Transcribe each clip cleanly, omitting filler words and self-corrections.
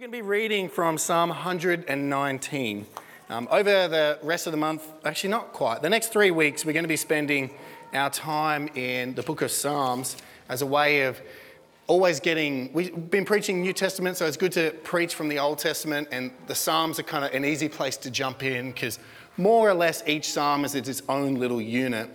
We're going to be reading from Psalm 119. Over the rest of the month, actually not quite, the next 3 weeks, we're going to be spending our time in the book of Psalms as a way of always getting, we've been preaching New Testament, so it's good to preach from the Old Testament, and the Psalms are kind of an easy place to jump in because more or less each Psalm is its own little unit.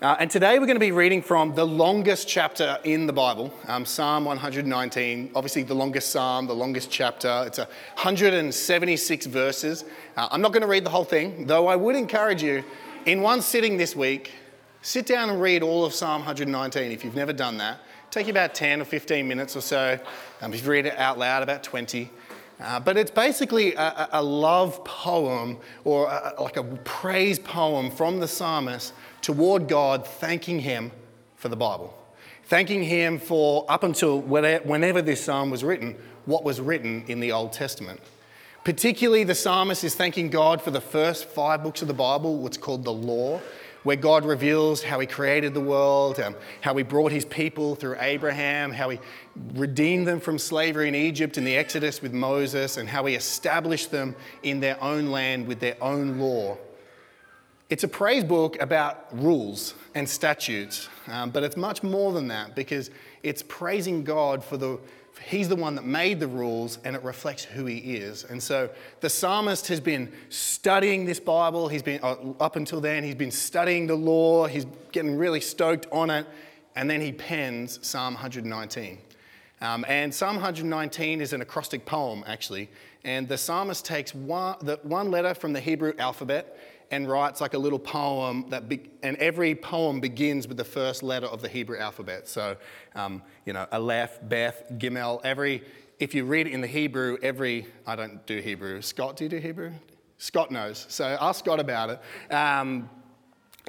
And today we're going to be reading from the longest chapter in the Bible, Psalm 119, obviously the longest psalm, the longest chapter. It's 176 verses. I'm not going to read the whole thing, though I would encourage you, in one sitting this week, sit down and read all of Psalm 119 if you've never done that. It'll take you about 10 or 15 minutes or so. If you read it out loud, about 20. But it's basically a love poem or like a praise poem from the psalmist toward God, thanking him for the Bible. Thanking him for, up until whenever this psalm was written, what was written in the Old Testament. Particularly the psalmist is thanking God for the first 5 books of the Bible, what's called the Law, where God reveals how he created the world, how he brought his people through Abraham, how he redeemed them from slavery in Egypt in the Exodus with Moses, and how he established them in their own land with their own law. It's a praise book about rules and statutes, but it's much more than that, because it's praising God He's the one that made the rules, and it reflects who he is. And so the psalmist has been studying this Bible. He's been, up until then, he's been studying the law. He's getting really stoked on it. And then he pens Psalm 119. And Psalm 119 is an acrostic poem, actually. And the psalmist takes one letter from the Hebrew alphabet and writes like a little poem, and every poem begins with the first letter of the Hebrew alphabet. So, Aleph, Beth, Gimel, if you read it in the Hebrew, I don't do Hebrew. Scott, do you do Hebrew? Scott knows, so ask Scott about it.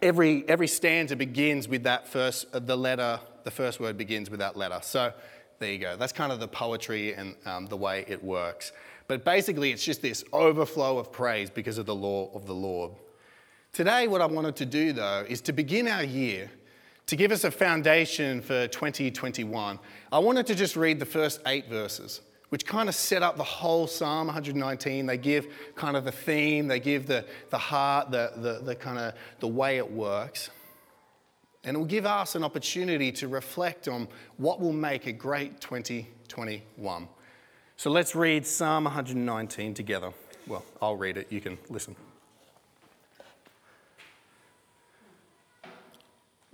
Every stanza begins with that the first word begins with that letter. So there you go, that's kind of the poetry and the way it works. But basically it's just this overflow of praise because of the law of the Lord. Today, what I wanted to do, though, is to begin our year, to give us a foundation for 2021. I wanted to just read the first 8 verses, which kind of set up the whole Psalm 119. They give kind of the theme, they give the heart, the kind of the way it works. And it will give us an opportunity to reflect on what will make a great 2021. So let's read Psalm 119 together. Well, I'll read it, you can listen.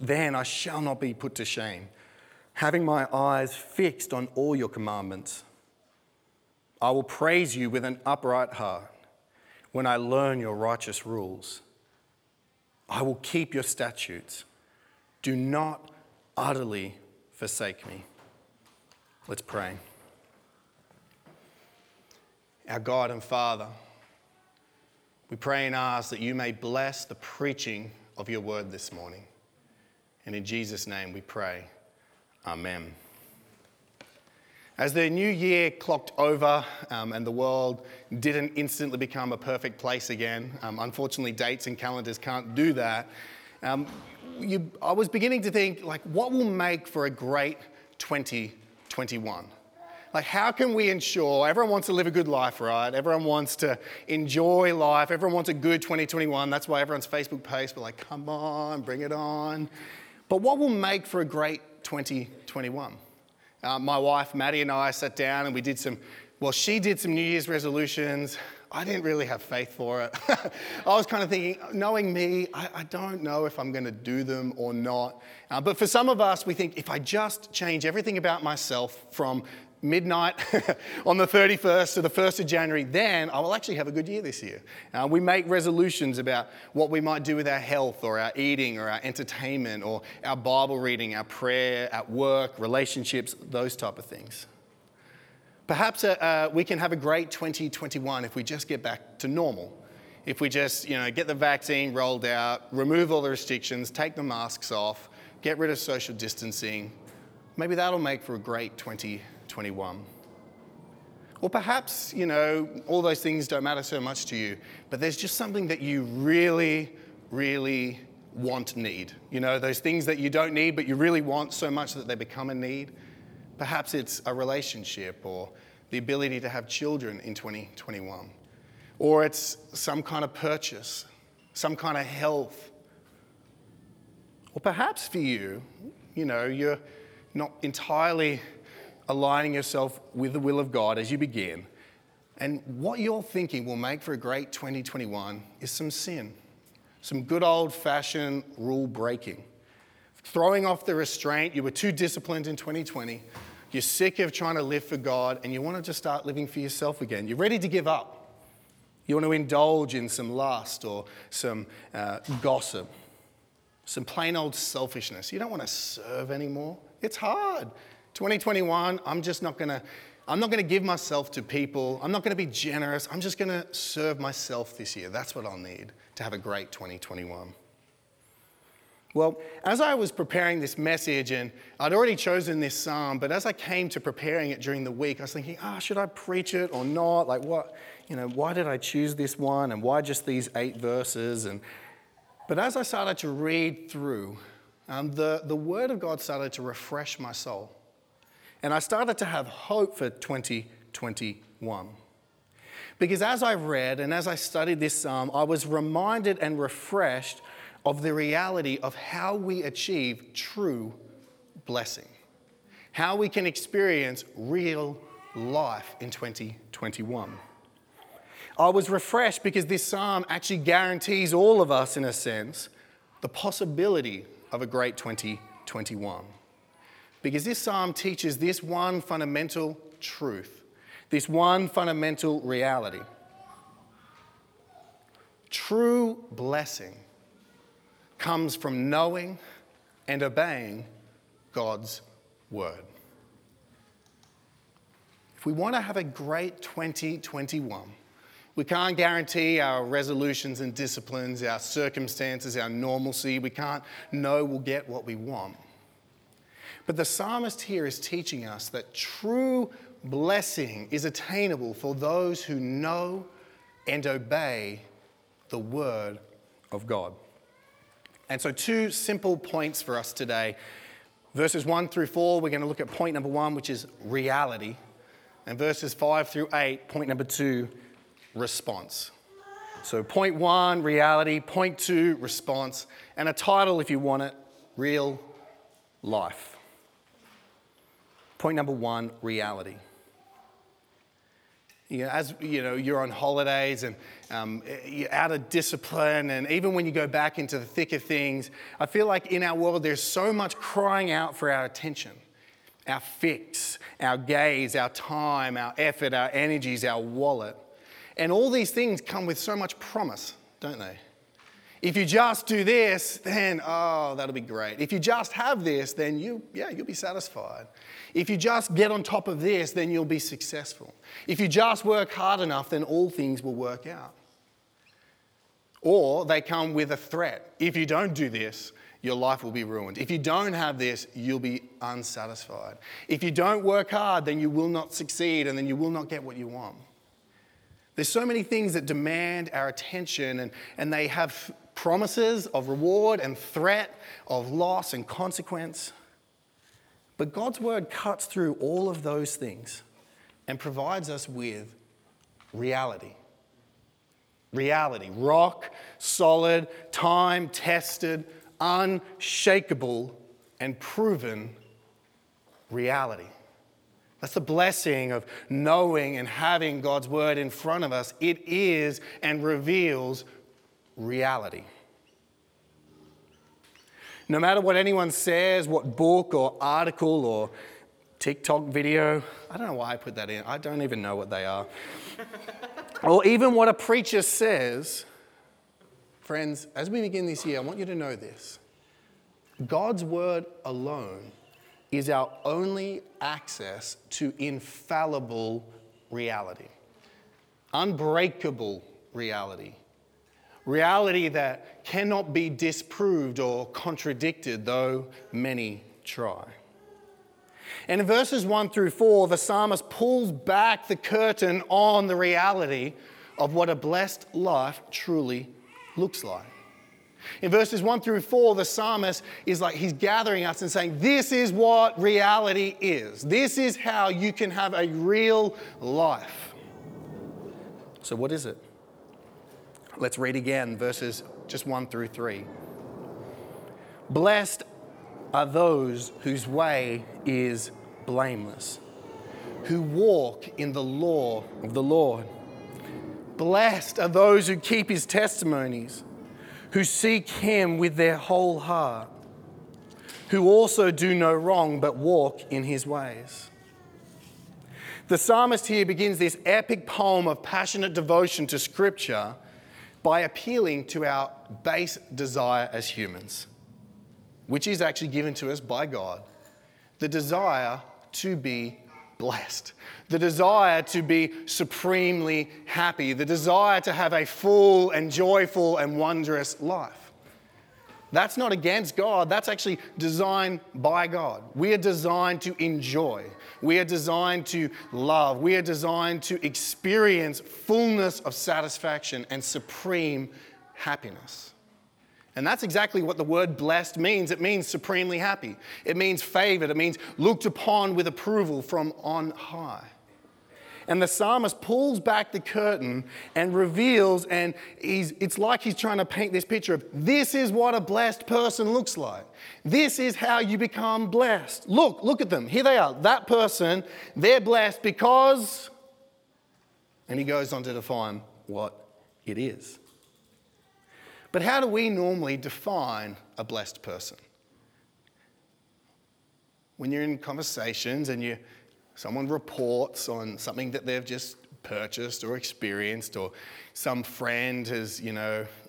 Then I shall not be put to shame, having my eyes fixed on all your commandments. I will praise you with an upright heart when I learn your righteous rules. I will keep your statutes. Do not utterly forsake me. Let's pray. Our God and Father, we pray and ask that you may bless the preaching of your word this morning. And in Jesus' name we pray. Amen. As the new year clocked over and the world didn't instantly become a perfect place again, unfortunately dates and calendars can't do that, I was beginning to think, like, what will make for a great 2021? Like, how can we ensure, everyone wants to live a good life, right? Everyone wants to enjoy life. Everyone wants a good 2021. That's why everyone's Facebook page, we're like, come on, bring it on. But what will make for a great 2021? My wife, Maddie, and I sat down and she did some New Year's resolutions. I didn't really have faith for it. I was kind of thinking, knowing me, I don't know if I'm going to do them or not. But for some of us, we think, if I just change everything about myself from midnight on the 31st to the 1st of January, then I will actually have a good year this year. We make resolutions about what we might do with our health or our eating or our entertainment or our Bible reading, our prayer, at work, relationships, those type of things. Perhaps we can have a great 2021 if we just get back to normal. If we just, get the vaccine rolled out, remove all the restrictions, take the masks off, get rid of social distancing, maybe that'll make for a great 2021. Or perhaps, all those things don't matter so much to you, but there's just something that you really, really need. Those things that you don't need, but you really want so much that they become a need. Perhaps it's a relationship or the ability to have children in 2021. Or it's some kind of purchase, some kind of health. Or perhaps for you, you're not entirely aligning yourself with the will of God as you begin. And what you're thinking will make for a great 2021 is some sin, some good old-fashioned rule breaking, throwing off the restraint. You were too disciplined in 2020. You're sick of trying to live for God, and you want to just start living for yourself again. You're ready to give up. You want to indulge in some lust or some gossip, some plain old selfishness. You don't want to serve anymore. It's hard. 2021, I'm not going to give myself to people. I'm not going to be generous. I'm just going to serve myself this year. That's what I'll need to have a great 2021. Well, as I was preparing this message, and I'd already chosen this psalm, but as I came to preparing it during the week, I was thinking, should I preach it or not? Like, what, why did I choose this one? And why just these 8 verses? But as I started to read through, the Word of God started to refresh my soul. And I started to have hope for 2021. Because as I read and as I studied this psalm, I was reminded and refreshed of the reality of how we achieve true blessing, how we can experience real life in 2021. I was refreshed because this psalm actually guarantees all of us, in a sense, the possibility of a great 2021. Because this psalm teaches this one fundamental truth, this one fundamental reality. True blessing comes from knowing and obeying God's word. If we want to have a great 2021, we can't guarantee our resolutions and disciplines, our circumstances, our normalcy. We can't know we'll get what we want. But the psalmist here is teaching us that true blessing is attainable for those who know and obey the word of God. And so 2 simple points for us today. Verses 1-4, we're going to look at point number 1, which is reality. And verses 5-8, point number 2, response. So point 1, reality. Point 2, response. And a title, if you want it, Real Life. Point number 1, reality. You're on holidays and you're out of discipline, and even when you go back into the thick of things, I feel like in our world there's so much crying out for our attention, our fix, our gaze, our time, our effort, our energies, our wallet. And all these things come with so much promise, don't they? If you just do this, then, that'll be great. If you just have this, then you'll be satisfied. If you just get on top of this, then you'll be successful. If you just work hard enough, then all things will work out. Or they come with a threat. If you don't do this, your life will be ruined. If you don't have this, you'll be unsatisfied. If you don't work hard, then you will not succeed, and then you will not get what you want. There's so many things that demand our attention, and they have promises of reward and threat of loss and consequence. But God's word cuts through all of those things and provides us with reality. Reality, rock, solid, time-tested, unshakable, and proven reality. That's the blessing of knowing and having God's word in front of us. It is and reveals reality. No matter what anyone says, what book or article or TikTok video, I don't know why I put that in. I don't even know what they are. Or even what a preacher says. Friends, as we begin this year, I want you to know this. God's word alone is our only access to infallible reality, unbreakable reality, reality that cannot be disproved or contradicted, though many try. And in verses 1-4, the psalmist pulls back the curtain on the reality of what a blessed life truly looks like. In verses 1-4, the psalmist is like he's gathering us and saying, this is what reality is. This is how you can have a real life. So what is it? Let's read again verses just 1-3. Blessed are those whose way is blameless, who walk in the law of the Lord. Blessed are those who keep his testimonies, who seek him with their whole heart, who also do no wrong but walk in his ways. The psalmist here begins this epic poem of passionate devotion to Scripture by appealing to our base desire as humans, which is actually given to us by God, the desire to be blessed, the desire to be supremely happy, the desire to have a full and joyful and wondrous life. That's not against God. That's actually designed by God. We are designed to enjoy. We are designed to love. We are designed to experience fullness of satisfaction and supreme happiness. And that's exactly what the word blessed means. It means supremely happy. It means favored. It means looked upon with approval from on high. And the psalmist pulls back the curtain and reveals, and it's like he's trying to paint this picture of this is what a blessed person looks like. This is how you become blessed. Look at them. Here they are. That person, they're blessed because... And he goes on to define what it is. But how do we normally define a blessed person? When you're in conversations and someone reports on something that they've just purchased or experienced, or some friend has,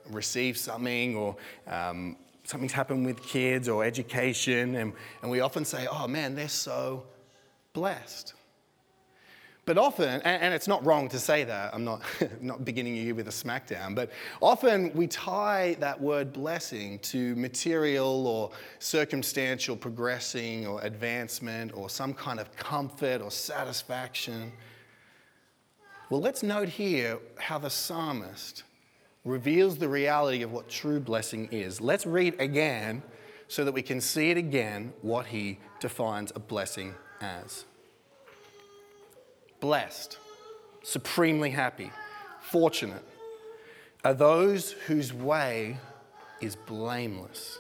received something, or something's happened with kids or education, and we often say, oh man, they're so blessed. But often, and it's not wrong to say that, I'm not beginning you with a smackdown, but often we tie that word blessing to material or circumstantial progressing or advancement or some kind of comfort or satisfaction. Well, let's note here how the psalmist reveals the reality of what true blessing is. Let's read again so that we can see it again, what he defines a blessing as. Blessed, supremely happy, fortunate are those whose way is blameless,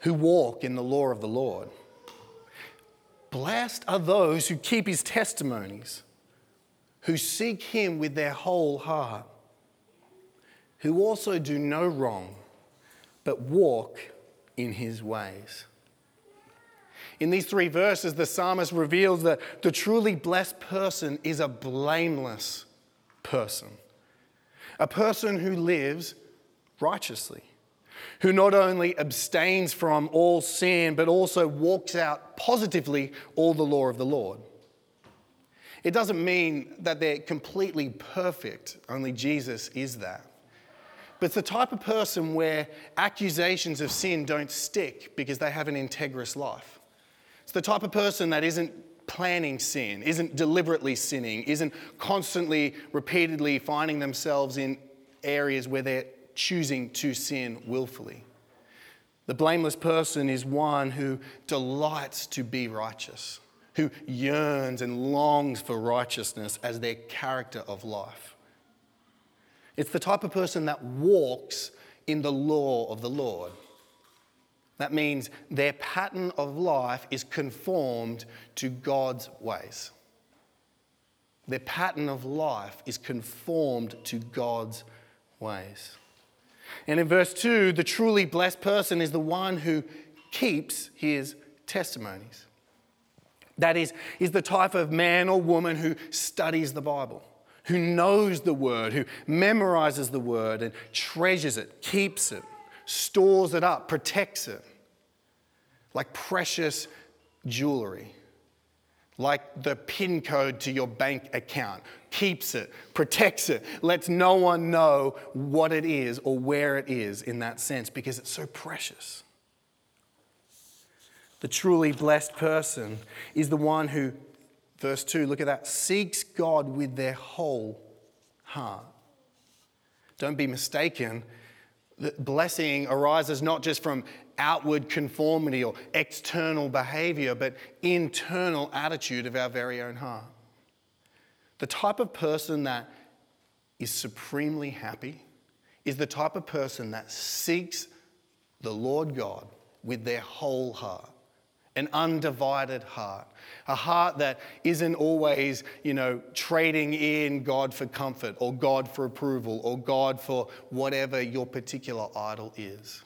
who walk in the law of the Lord. Blessed are those who keep his testimonies, who seek him with their whole heart, who also do no wrong, but walk in his ways. In these three verses, the psalmist reveals that the truly blessed person is a blameless person, a person who lives righteously, who not only abstains from all sin, but also walks out positively all the law of the Lord. It doesn't mean that they're completely perfect, only Jesus is that. But it's the type of person where accusations of sin don't stick because they have an integrous life. It's the type of person that isn't planning sin, isn't deliberately sinning, isn't constantly, repeatedly finding themselves in areas where they're choosing to sin willfully. The blameless person is one who delights to be righteous, who yearns and longs for righteousness as their character of life. It's the type of person that walks in the law of the Lord. That means their pattern of life is conformed to God's ways. Their pattern of life is conformed to God's ways. And in verse 2, the truly blessed person is the one who keeps his testimonies. That is the type of man or woman who studies the Bible, who knows the word, who memorizes the word and treasures it, keeps it, stores it up, protects it. like precious jewelry, like the PIN code to your bank account, keeps it, protects it, lets no one know what it is or where it is in that sense because it's so precious. The truly blessed person is the one who, verse 2, look at that, seeks God with their whole heart. Don't be mistaken. The blessing arises not just from outward conformity or external behavior, but internal attitude of our very own heart. The type of person that is supremely happy is the type of person that seeks the Lord God with their whole heart. An undivided heart, a heart that isn't always, trading in God for comfort or God for approval or God for whatever your particular idol is.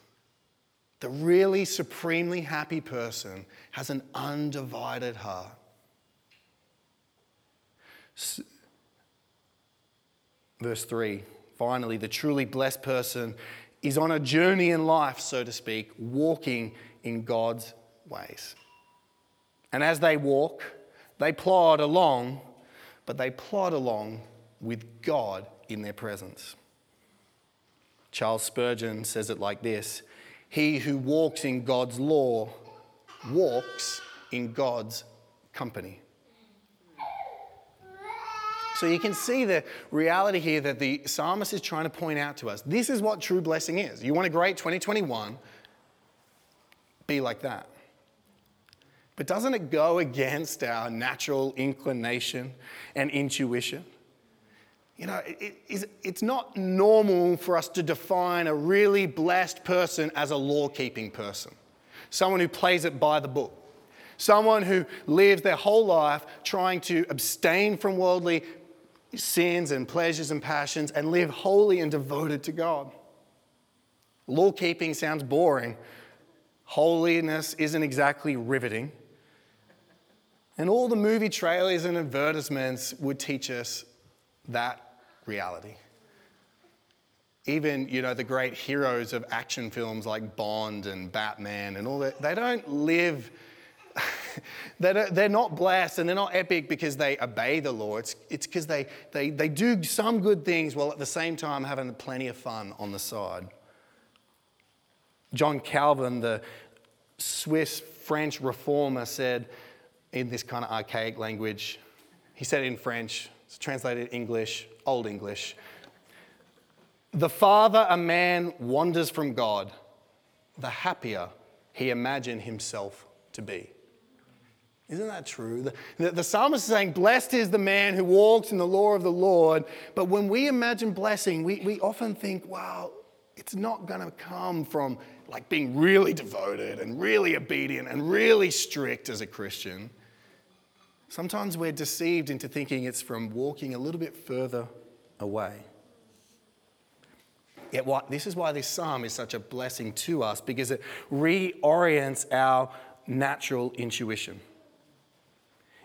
The really supremely happy person has an undivided heart. Verse 3, finally, the truly blessed person is on a journey in life, so to speak, walking in God's ways. And as they walk, they plod along, but they plod along with God in their presence. Charles Spurgeon says it like this: he who walks in God's law walks in God's company. So you can see the reality here that the psalmist is trying to point out to us. This is what true blessing is. You want a great 2021? Be like that. But doesn't it go against our natural inclination and intuition? It's not normal for us to define a really blessed person as a law-keeping person, someone who plays it by the book, someone who lives their whole life trying to abstain from worldly sins and pleasures and passions and live holy and devoted to God. Law-keeping sounds boring. Holiness isn't exactly riveting. And all the movie trailers and advertisements would teach us that reality. Even, the great heroes of action films like Bond and Batman and all that, they don't live, they're not blessed and they're not epic because they obey the law. It's because they do some good things while at the same time having plenty of fun on the side. John Calvin, the Swiss-French reformer, said in this kind of archaic language, he said it in French, it's translated English, Old English, "The farther a man wanders from God, the happier he imagined himself to be." Isn't that true? The psalmist is saying, blessed is the man who walks in the law of the Lord. But when we imagine blessing, we often think, wow, it's not going to come from being really devoted and really obedient and really strict as a Christian. Sometimes we're deceived into thinking it's from walking a little bit further away. Yet this is why this psalm is such a blessing to us, because it reorients our natural intuition.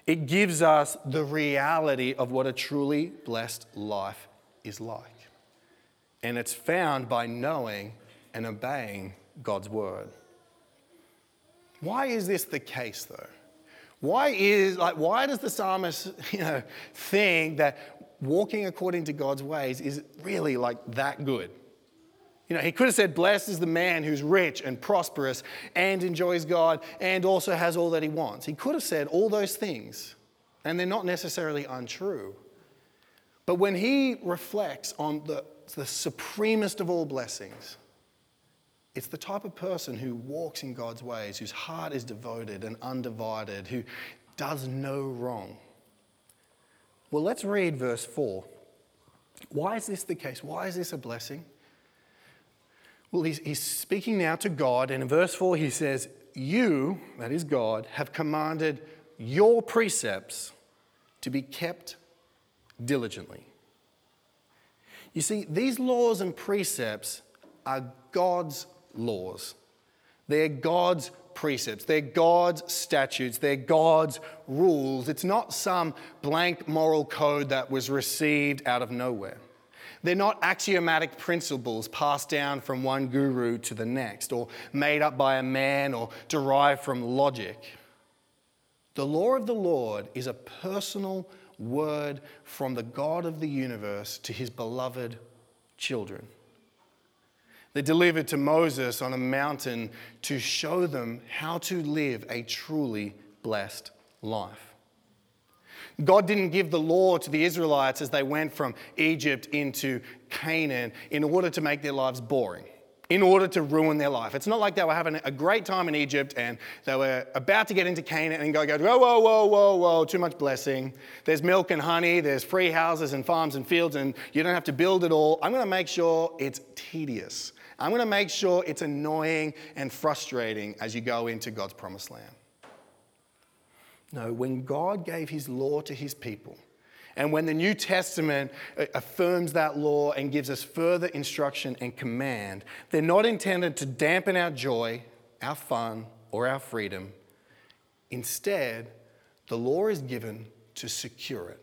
It gives us the reality of what a truly blessed life is like. And it's found by knowing and obeying God's word. Why is this the case, though? Why does the psalmist, think that walking according to God's ways is really that good? He could have said, "Blessed is the man who's rich and prosperous and enjoys God and also has all that he wants." He could have said all those things, and they're not necessarily untrue. But when he reflects on the supremest of all blessings, it's the type of person who walks in God's ways, whose heart is devoted and undivided, who does no wrong. Well, let's read verse 4. Why is this the case? Why is this a blessing? Well, he's speaking now to God, and in verse 4 he says, "You," that is God, "have commanded your precepts to be kept diligently." You see, these laws and precepts are God's laws. They're God's precepts. They're God's statutes. They're God's rules. It's not some blank moral code that was received out of nowhere. They're not axiomatic principles passed down from one guru to the next, or made up by a man, or derived from logic. The law of the Lord is a personal word from the God of the universe to his beloved children. They're delivered to Moses on a mountain to show them how to live a truly blessed life. God didn't give the law to the Israelites as they went from Egypt into Canaan in order to make their lives boring, in order to ruin their life. It's not like they were having a great time in Egypt and they were about to get into Canaan and God goes, whoa, whoa, whoa, whoa, whoa, too much blessing. There's milk and honey, there's free houses and farms and fields and you don't have to build it all. I'm going to make sure it's tedious. I'm going to make sure it's annoying and frustrating as you go into God's promised land. No, when God gave his law to his people, and when the New Testament affirms that law and gives us further instruction and command, they're not intended to dampen our joy, our fun, or our freedom. Instead, the law is given to secure it.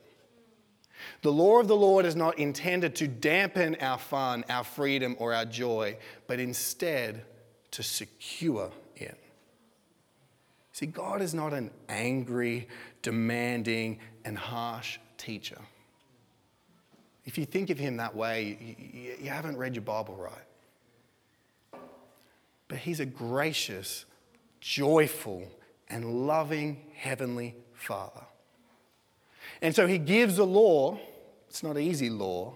The law of the Lord is not intended to dampen our fun, our freedom, or our joy, but instead to secure it. See, God is not an angry, demanding, and harsh teacher. If you think of him that way, you haven't read your Bible right. But he's a gracious, joyful, and loving heavenly Father. And so he gives a law. It's not an easy law,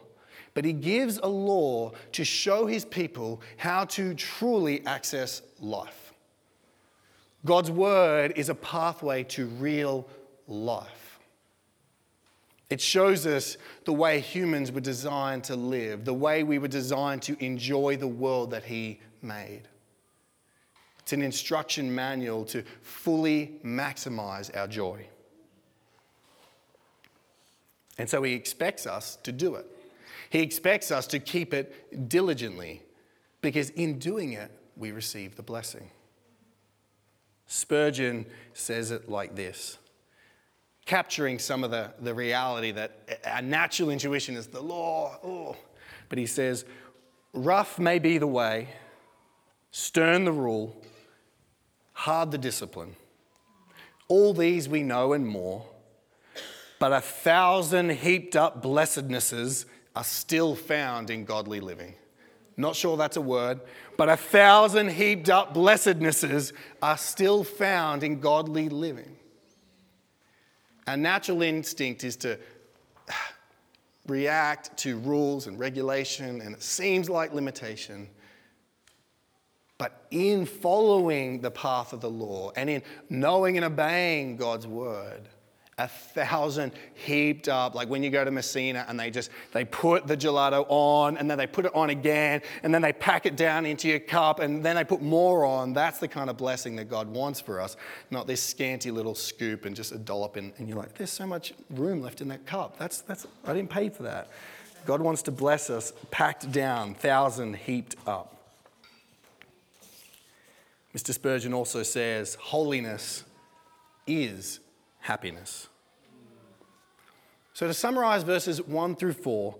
but he gives a law to show his people how to truly access life. God's word is a pathway to real life. It shows us the way humans were designed to live, the way we were designed to enjoy the world that he made. It's an instruction manual to fully maximize our joy. And so he expects us to do it. He expects us to keep it diligently, because in doing it, we receive the blessing. Spurgeon says it like this, capturing some of the reality that our natural intuition is the law. Oh. But he says, rough may be the way, stern the rule, hard the discipline. All these we know and more, but 1,000 heaped up blessednesses are still found in godly living. Not sure that's a word, but 1,000 heaped up blessednesses are still found in godly living. Our natural instinct is to react to rules and regulation, and it seems like limitation. But in following the path of the law and in knowing and obeying God's word, 1,000 heaped up, like when you go to Messina and they put the gelato on and then they put it on again and then they pack it down into your cup and then they put more on. That's the kind of blessing that God wants for us, not this scanty little scoop and just a dollop and you're like, there's so much room left in that cup. That's I didn't pay for that. God wants to bless us packed down, 1,000 heaped up. Mr. Spurgeon also says, holiness is happiness. So to summarize verses 1-4,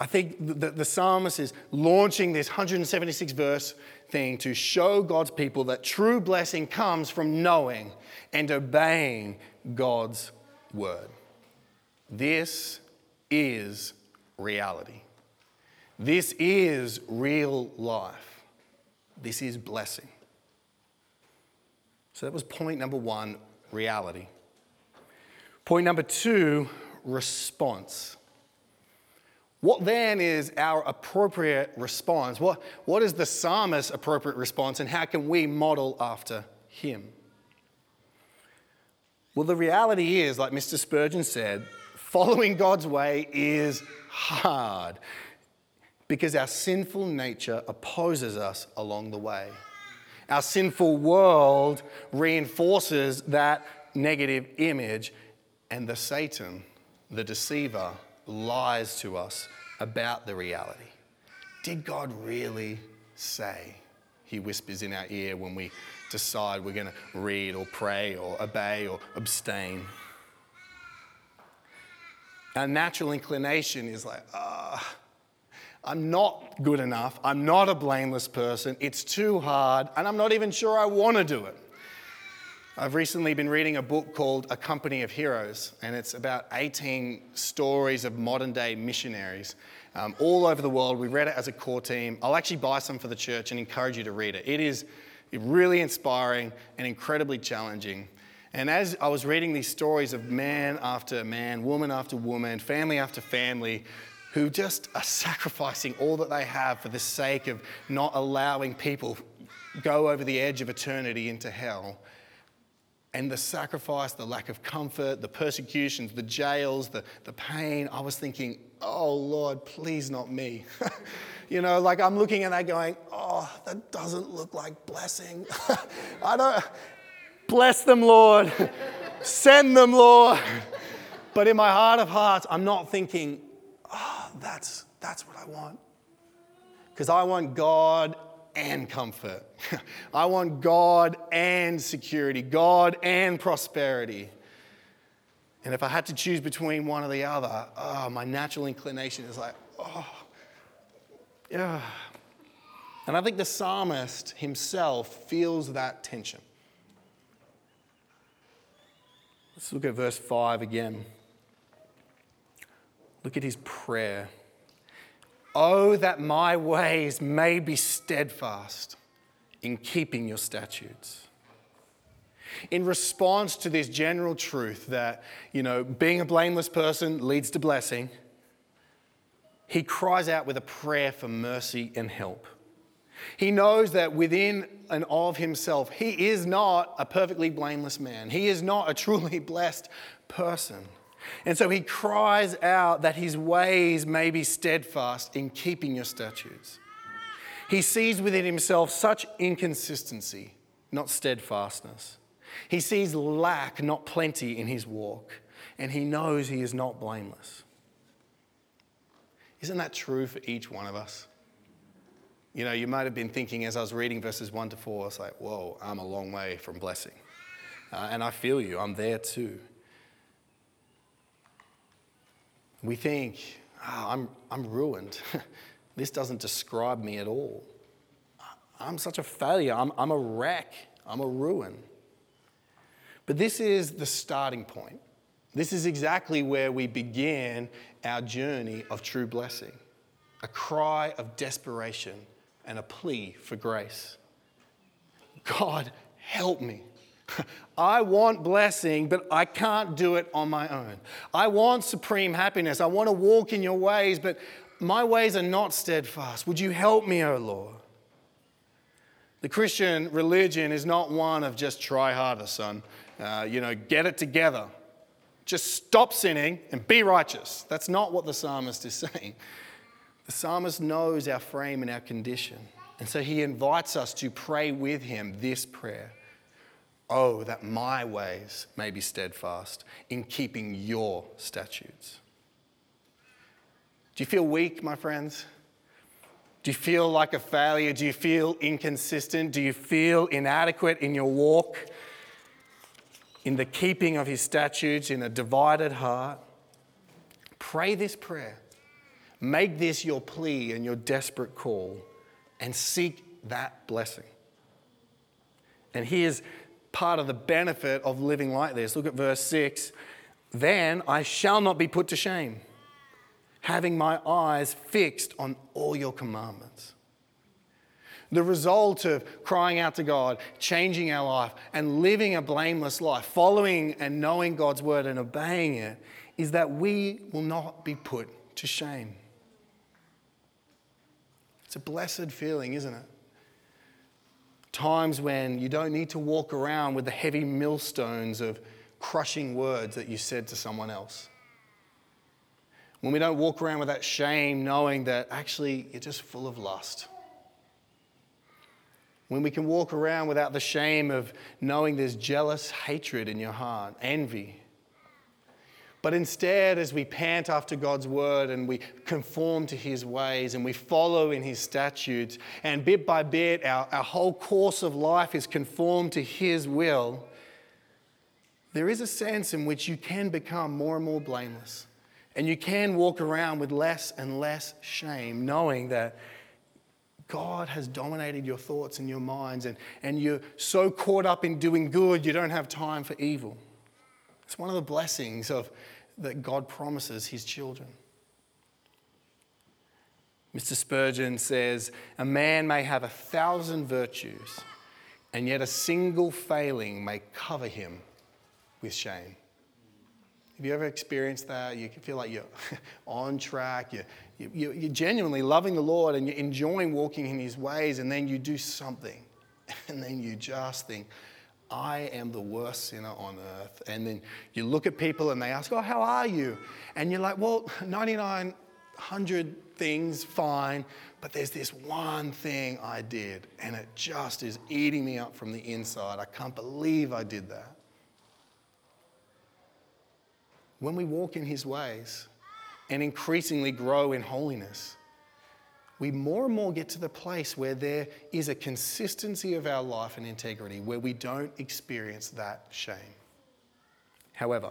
I think the psalmist is launching this 176 verse thing to show God's people that true blessing comes from knowing and obeying God's word. This is reality. This is real life. This is blessing. So that was point number 1, reality. Point number 2, response. What then is our appropriate response? What is the psalmist's appropriate response, and how can we model after him? Well, the reality is, like Mr. Spurgeon said, following God's way is hard because our sinful nature opposes us along the way. Our sinful world reinforces that negative image, and the Satan, the deceiver, lies to us about the reality. Did God really say? He whispers in our ear when we decide we're going to read or pray or obey or abstain. our natural inclination is like, I'm not good enough. I'm not a blameless person. It's too hard. And I'm not even sure I want to do it. I've recently been reading a book called A Company of Heroes, and it's about 18 stories of modern day missionaries all over the world. We read it as a core team. I'll actually buy some for the church and encourage you to read it. It is really inspiring and incredibly challenging. And as I was reading these stories of man after man, woman after woman, family after family, who just are sacrificing all that they have for the sake of not allowing people go over the edge of eternity into hell. And the sacrifice, the lack of comfort, the persecutions, the jails, the pain, I was thinking, oh Lord, please not me. You know, like I'm looking at that going, oh, that doesn't look like blessing. I don't, bless them, Lord. Send them, Lord. But in my heart of hearts, I'm not thinking, oh, that's what I want. Because I want God and comfort. I want God and security, God and prosperity. And if I had to choose between one or the other, oh, my natural inclination is like, oh, yeah. And I think the psalmist himself feels that tension. Let's look at verse 5 again. Look at his prayer. Oh, that my ways may be steadfast in keeping your statutes. In response to this general truth that, you know, being a blameless person leads to blessing, he cries out with a prayer for mercy and help. He knows that within and of himself, he is not a perfectly blameless man. He is not a truly blessed person. And so he cries out that his ways may be steadfast in keeping your statutes. He sees within himself such inconsistency, not steadfastness. He sees lack, not plenty in his walk. And he knows he is not blameless. Isn't that true for each one of us? You know, you might have been thinking as I was reading verses 1 to 4, it's like, whoa, I'm a long way from blessing. And I feel you, I'm there too. We think, oh, I'm ruined. This doesn't describe me at all. I'm such a failure. I'm a wreck. I'm a ruin. But this is the starting point. This is exactly where we begin our journey of true blessing. A cry of desperation and a plea for grace. God, help me. I want blessing, but I can't do it on my own. I want supreme happiness. I want to walk in your ways, but my ways are not steadfast. Would you help me, O Lord? The Christian religion is not one of just try harder, son. Get it together. Just stop sinning and be righteous. That's not what the psalmist is saying. The psalmist knows our frame and our condition. And so he invites us to pray with him this prayer. Oh, that my ways may be steadfast in keeping your statutes. Do you feel weak, my friends? Do you feel like a failure? Do you feel inconsistent? Do you feel inadequate in your walk? In the keeping of his statutes, in a divided heart? Pray this prayer. Make this your plea and your desperate call and seek that blessing. And here's part of the benefit of living like this. Look at verse 6. Then I shall not be put to shame, having my eyes fixed on all your commandments. The result of crying out to God, changing our life, and living a blameless life, following and knowing God's word and obeying it, is that we will not be put to shame. It's a blessed feeling, isn't it? Times when you don't need to walk around with the heavy millstones of crushing words that you said to someone else. When we don't walk around with that shame, knowing that actually you're just full of lust. When we can walk around without the shame of knowing there's jealous hatred in your heart, envy. But instead, as we pant after God's word and we conform to his ways and we follow in his statutes, and bit by bit, our whole course of life is conformed to his will, there is a sense in which you can become more and more blameless, And you can walk around with less and less shame, knowing that God has dominated your thoughts and your minds, and you're so caught up in doing good, you don't have time for evil. It's one of the blessings that God promises his children. Mr. Spurgeon says, "A man may have 1,000 virtues, and yet a single failing may cover him with shame." Have you ever experienced that? You feel like you're on track, you're genuinely loving the Lord and you're enjoying walking in his ways, and then you do something and then you just think, I am the worst sinner on earth. And then you look at people and they ask, oh, how are you? And you're like, well, 9,900 things, fine, but there's this one thing I did and it just is eating me up from the inside. I can't believe I did that. When we walk in his ways and increasingly grow in holiness, we more and more get to the place where there is a consistency of our life and integrity where we don't experience that shame. However,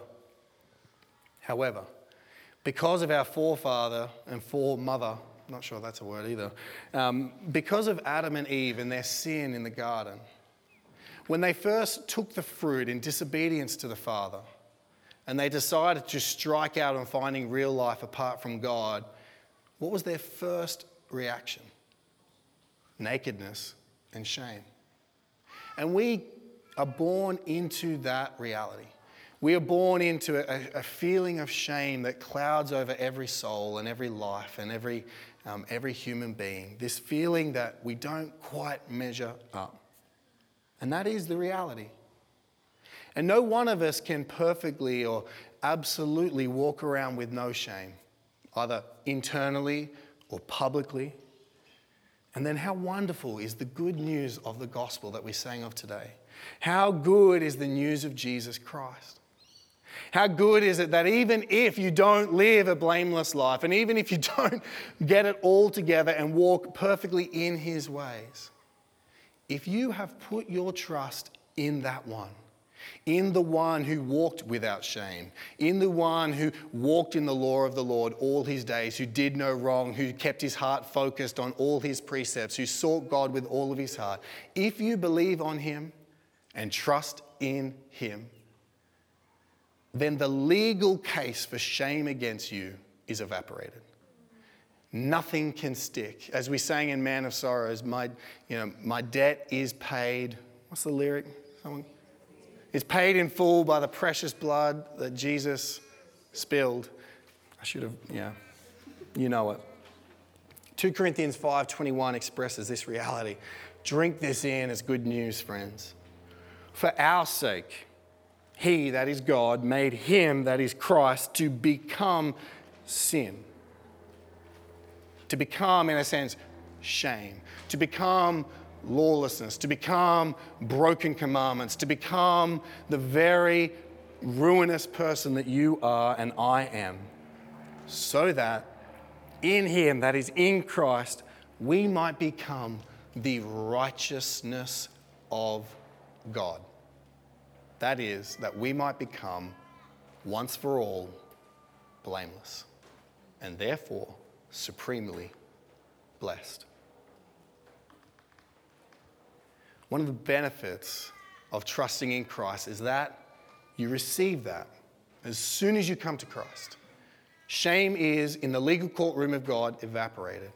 because of our forefather and foremother, not sure that's a word either, because of Adam and Eve and their sin in the garden, when they first took the fruit in disobedience to the Father, and they decided to strike out on finding real life apart from God, what was their first reaction? Nakedness and shame. And we are born into that reality. We are born into a feeling of shame that clouds over every soul and every life and every human being. This feeling that we don't quite measure up. And that is the reality. And no one of us can perfectly or absolutely walk around with no shame, either internally or publicly. And then how wonderful is the good news of the gospel that we sang of today? How good is the news of Jesus Christ? How good is it that even if you don't live a blameless life, and even if you don't get it all together and walk perfectly in his ways, if you have put your trust in that one, in the one who walked without shame, in the one who walked in the law of the Lord all his days, who did no wrong, who kept his heart focused on all his precepts, who sought God with all of his heart. If you believe on him and trust in him, then the legal case for shame against you is evaporated. Nothing can stick. As we sang in Man of Sorrows, my debt is paid. What's the lyric? Someone... It's paid in full by the precious blood that Jesus spilled. I should have, you know it. 2 Corinthians 5:21 expresses this reality. Drink this in as good news, friends. For our sake, he, that is God, made him, that is Christ, to become sin. To become, in a sense, shame. To become lawlessness, to become broken commandments, to become the very ruinous person that you are and I am, so that in him, that is in Christ, we might become the righteousness of God. That is, that we might become once for all blameless and therefore supremely blessed. One of the benefits of trusting in Christ is that you receive that as soon as you come to Christ. Shame is, in the legal courtroom of God, evaporated.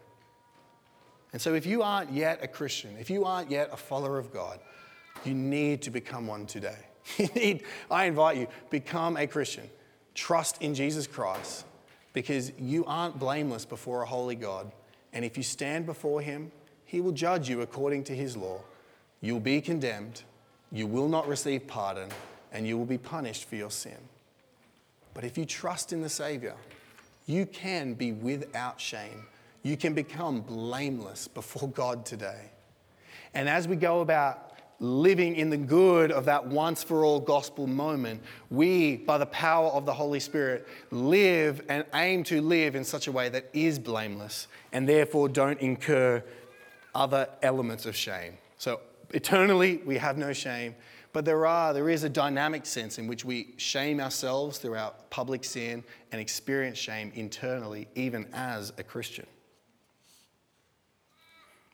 And so if you aren't yet a Christian, if you aren't yet a follower of God, you need to become one today. I invite you, become a Christian. Trust in Jesus Christ, because you aren't blameless before a holy God. And if you stand before him, he will judge you according to his law. You'll be condemned, you will not receive pardon, and you will be punished for your sin. But if you trust in the Savior, you can be without shame. You can become blameless before God today. And as we go about living in the good of that once for all gospel moment, we, by the power of the Holy Spirit, live and aim to live in such a way that is blameless and therefore don't incur other elements of shame. So eternally, we have no shame, But there is a dynamic sense in which we shame ourselves through our public sin and experience shame internally, even as a Christian.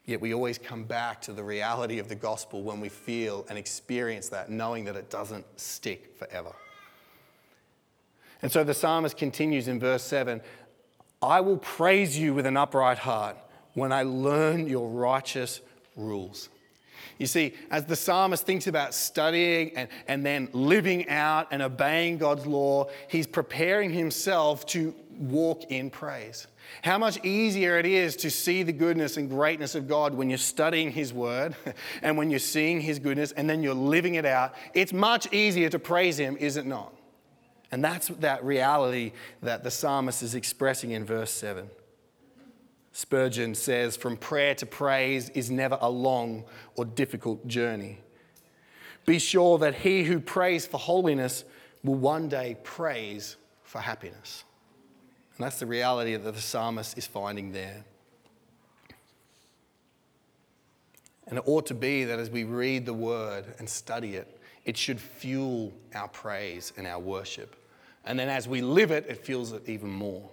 Yet we always come back to the reality of the gospel when we feel and experience that, knowing that it doesn't stick forever. And so the psalmist continues in verse 7, I will praise you with an upright heart when I learn your righteous rules. You see, as the psalmist thinks about studying and then living out and obeying God's law, he's preparing himself to walk in praise. How much easier it is to see the goodness and greatness of God when you're studying his word and when you're seeing his goodness and then you're living it out. It's much easier to praise him, is it not? And that's that reality that the psalmist is expressing in verse 7. Spurgeon says, from prayer to praise is never a long or difficult journey. Be sure that he who prays for holiness will one day praise for happiness. And that's the reality that the psalmist is finding there. And it ought to be that as we read the word and study it, it should fuel our praise and our worship. And then as we live it, it fuels it even more.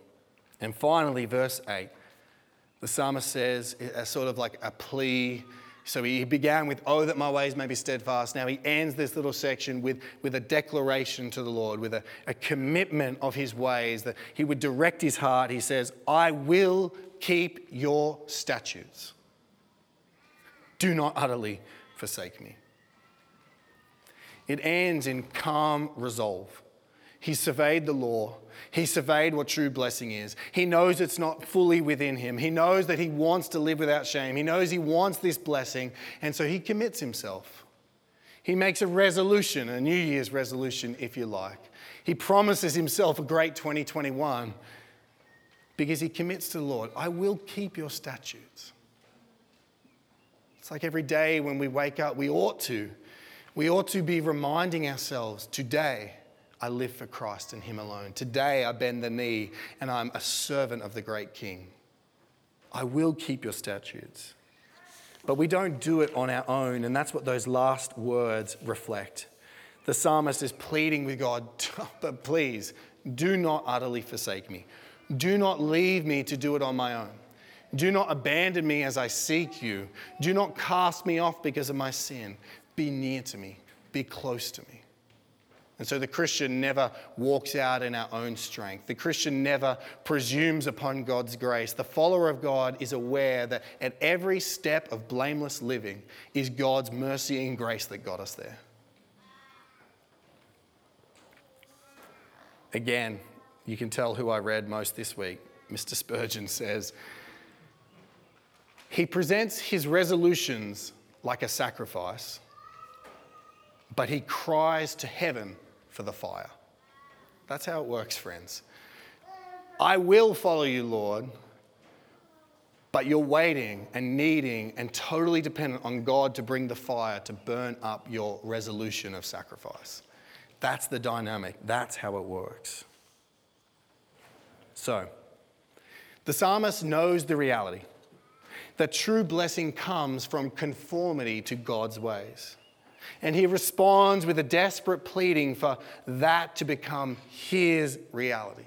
And finally, verse 8. The psalmist says, sort of like a plea. So he began with, oh, that my ways may be steadfast. Now he ends this little section with a declaration to the Lord, with a commitment of his ways, that he would direct his heart. He says, I will keep your statutes. Do not utterly forsake me. It ends in calm resolve. He surveyed the law. He surveyed what true blessing is. He knows it's not fully within him. He knows that he wants to live without shame. He knows he wants this blessing. And so he commits himself. He makes a resolution, a New Year's resolution, if you like. He promises himself a great 2021 because he commits to the Lord. I will keep your statutes. It's like every day when we wake up, we ought to be reminding ourselves today, I live for Christ and him alone. Today I bend the knee and I'm a servant of the great King. I will keep your statutes. But we don't do it on our own, and that's what those last words reflect. The psalmist is pleading with God, but please do not utterly forsake me. Do not leave me to do it on my own. Do not abandon me as I seek you. Do not cast me off because of my sin. Be near to me. Be close to me. And so the Christian never walks out in our own strength. The Christian never presumes upon God's grace. The follower of God is aware that at every step of blameless living is God's mercy and grace that got us there. Again, you can tell who I read most this week. Mr. Spurgeon says, he presents his resolutions like a sacrifice, but he cries to heaven for the fire. That's how it works, friends. I will follow you, Lord, but you're waiting and needing and totally dependent on God to bring the fire to burn up your resolution of sacrifice. That's the dynamic. That's how it works. So, the psalmist knows the reality that true blessing comes from conformity to God's ways. And he responds with a desperate pleading for that to become his reality.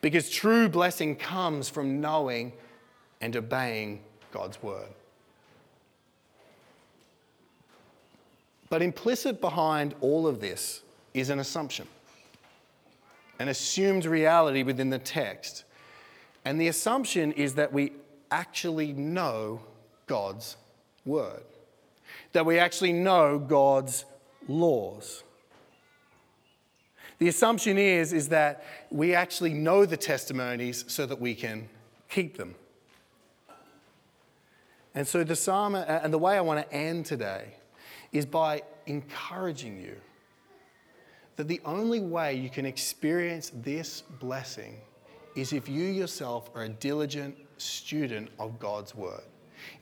Because true blessing comes from knowing and obeying God's word. But implicit behind all of this is an assumption, an assumed reality within the text. And the assumption is that we actually know God's word, that we actually know God's laws. The assumption is that we actually know the testimonies so that we can keep them. And so the psalm, and the way I want to end today is by encouraging you that the only way you can experience this blessing is if you yourself are a diligent student of God's word.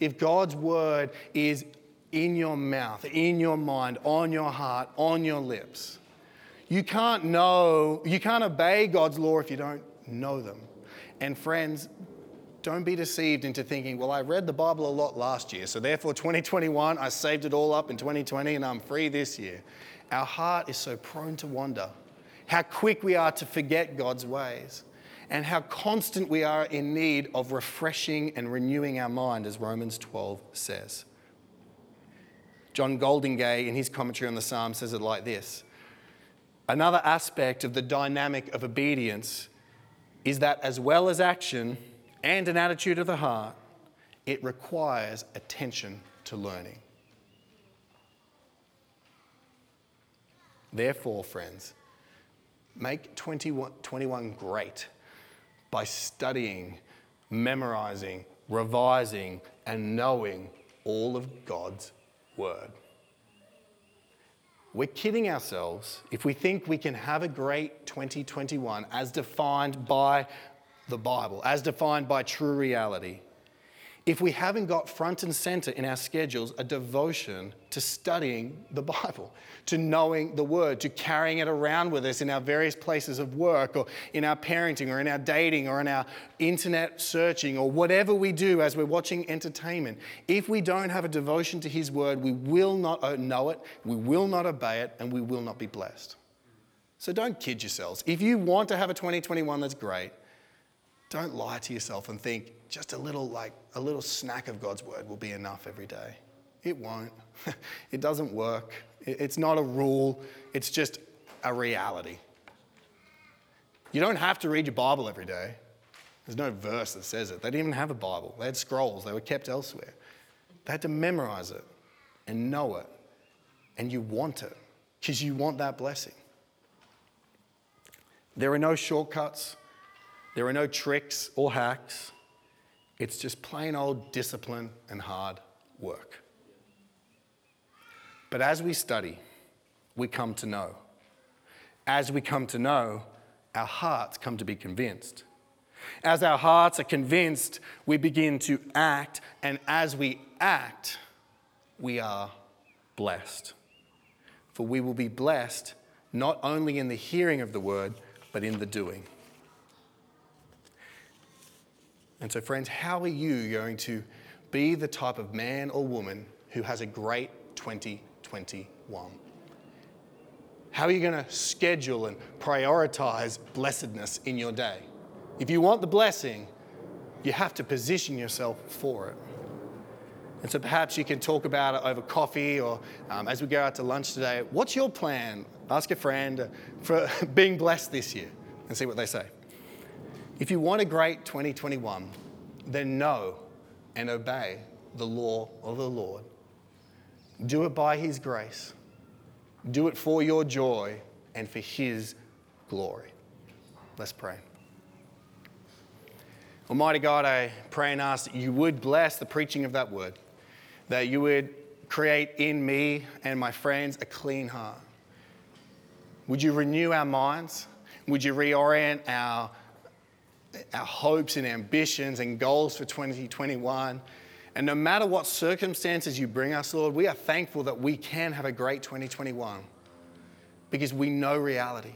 If God's word is in your mouth, in your mind, on your heart, on your lips. You can't obey God's law if you don't know them. And friends, Don't be deceived into thinking, well, I read the Bible a lot last year, so therefore 2021, I saved it all up in 2020 and I'm free this year. Our heart is so prone to wander. How quick we are to forget God's ways, and how constant we are in need of refreshing and renewing our mind, as Romans 12 says. John Goldingay, in his commentary on the Psalm, says it like this. Another aspect of the dynamic of obedience is that as well as action and an attitude of the heart, it requires attention to learning. Therefore, friends, make 2021 great by studying, memorizing, revising, and knowing all of God's Word. We're kidding ourselves if we think we can have a great 2021 as defined by the Bible, as defined by true reality, if we haven't got front and center in our schedules a devotion to studying the Bible, to knowing the Word, to carrying it around with us in our various places of work or in our parenting or in our dating or in our internet searching or whatever we do as we're watching entertainment. If we don't have a devotion to His Word, we will not know it, we will not obey it, and we will not be blessed. So don't kid yourselves. If you want to have a 2021 that's great, don't lie to yourself and think just a little snack of God's Word will be enough every day. It won't. It doesn't work. It's not a rule. It's just a reality. You don't have to read your Bible every day. There's no verse that says it. They didn't even have a Bible. They had scrolls. They were kept elsewhere. They had to memorize it and know it. And you want it because you want that blessing. There are no shortcuts. There are no tricks or hacks. It's just plain old discipline and hard work. But as we study, we come to know. As we come to know, our hearts come to be convinced. As our hearts are convinced, we begin to act, and as we act, we are blessed. For we will be blessed not only in the hearing of the Word, but in the doing. And so, friends, how are you going to be the type of man or woman who has a great 2021? How are you going to schedule and prioritize blessedness in your day? If you want the blessing, you have to position yourself for it. And so perhaps you can talk about it over coffee or as we go out to lunch today. What's your plan? Ask a friend for being blessed this year and see what they say. If you want a great 2021, then know and obey the law of the Lord. Do it by His grace. Do it for your joy and for His glory. Let's pray. Almighty God, I pray and ask that you would bless the preaching of that word, that you would create in me and my friends a clean heart. Would you renew our minds? Would you reorient our hopes and ambitions and goals for 2021. And no matter what circumstances you bring us, Lord, we are thankful that we can have a great 2021 because we know reality.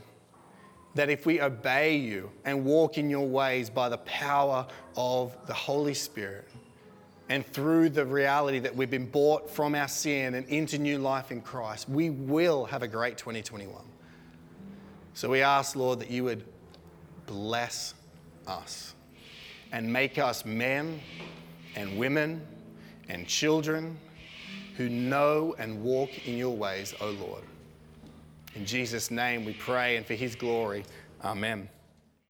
That if we obey you and walk in your ways by the power of the Holy Spirit and through the reality that we've been bought from our sin and into new life in Christ, we will have a great 2021. So we ask, Lord, that you would bless us and make us men and women and children who know and walk in your ways, O Lord. In Jesus' name we pray and for His glory. Amen.